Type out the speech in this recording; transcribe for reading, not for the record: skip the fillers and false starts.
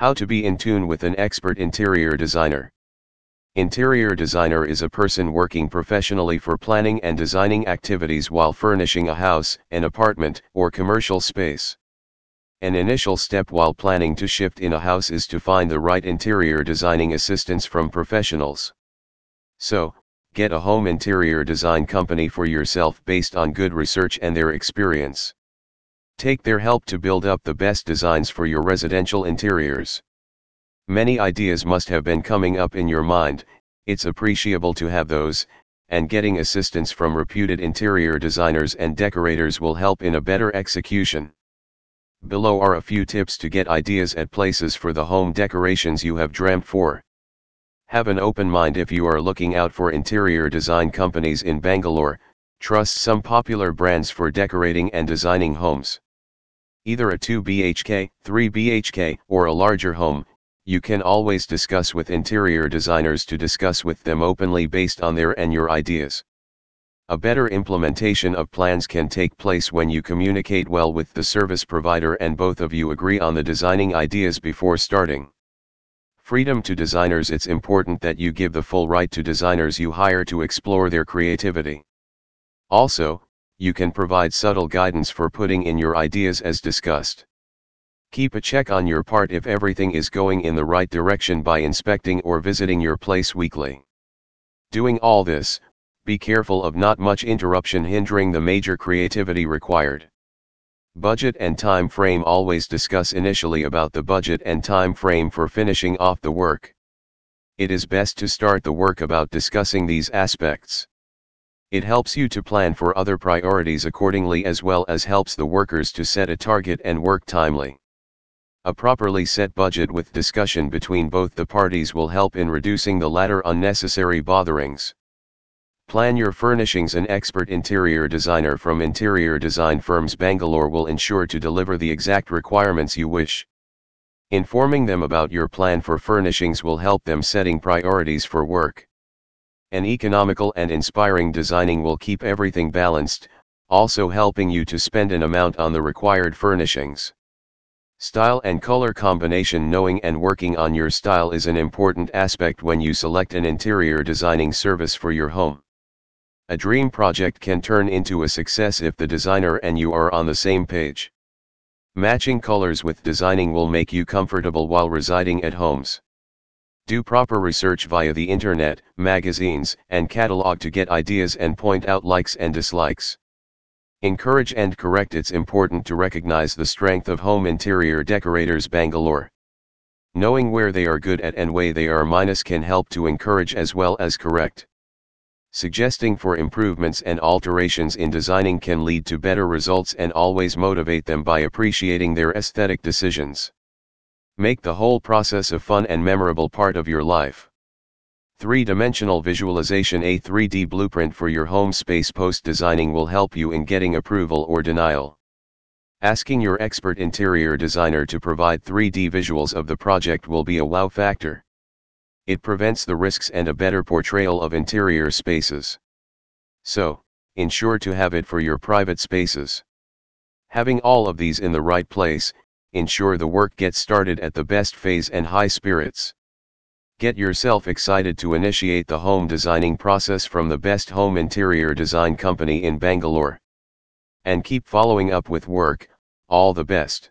How to be in tune with an expert interior designer. Interior designer is a person working professionally for planning and designing activities while furnishing a house, an apartment, or commercial space. An initial step while planning to shift in a house is to find the right interior designing assistance from professionals. So, get a home interior design company for yourself based on good research and their experience. Take their help to build up the best designs for your residential interiors. Many ideas must have been coming up in your mind, it's appreciable to have those, and getting assistance from reputed interior designers and decorators will help in a better execution. Below are a few tips to get ideas at places for the home decorations you have dreamt for. Have an open mind if you are looking out for interior design companies in Bangalore. Trust some popular brands for decorating and designing homes. Either a 2 BHK, 3 BHK, or a larger home, you can always discuss with interior designers to discuss with them openly based on their and your ideas. A better implementation of plans can take place when you communicate well with the service provider and both of you agree on the designing ideas before starting. Freedom to designers. It's important that you give the full right to designers you hire to explore their creativity. Also, you can provide subtle guidance for putting in your ideas as discussed. Keep a check on your part if everything is going in the right direction by inspecting or visiting your place weekly. Doing all this, be careful of not much interruption hindering the major creativity required. Budget and time frame. Always discuss initially about the budget and time frame for finishing off the work. It is best to start the work about discussing these aspects. It helps you to plan for other priorities accordingly as well as helps the workers to set a target and work timely. A properly set budget with discussion between both the parties will help in reducing the latter unnecessary botherings. Plan your furnishings. An expert interior designer from Interior Design Firms Bangalore will ensure to deliver the exact requirements you wish. Informing them about your plan for furnishings will help them setting priorities for work. An economical and inspiring designing will keep everything balanced, also helping you to spend an amount on the required furnishings. Style and color combination. Knowing and working on your style is an important aspect when you select an interior designing service for your home. A dream project can turn into a success if the designer and you are on the same page. Matching colors with designing will make you comfortable while residing at homes. Do proper research via the internet, magazines, and catalog to get ideas and point out likes and dislikes. Encourage and correct. It's important to recognize the strength of home interior decorators Bangalore. Knowing where they are good at and where they are minus can help to encourage as well as correct. Suggesting for improvements and alterations in designing can lead to better results and always motivate them by appreciating their aesthetic decisions. Make the whole process a fun and memorable part of your life. Three-dimensional visualization. A 3D blueprint for your home space post-designing will help you in getting approval or denial. Asking your expert interior designer to provide 3D visuals of the project will be a wow factor. It prevents the risks and a better portrayal of interior spaces. So, ensure to have it for your private spaces. Having all of these in the right place, ensure the work gets started at the best phase and high spirits. Get yourself excited to initiate the home designing process from the best home interior design company in Bangalore. And keep following up with work. All the best.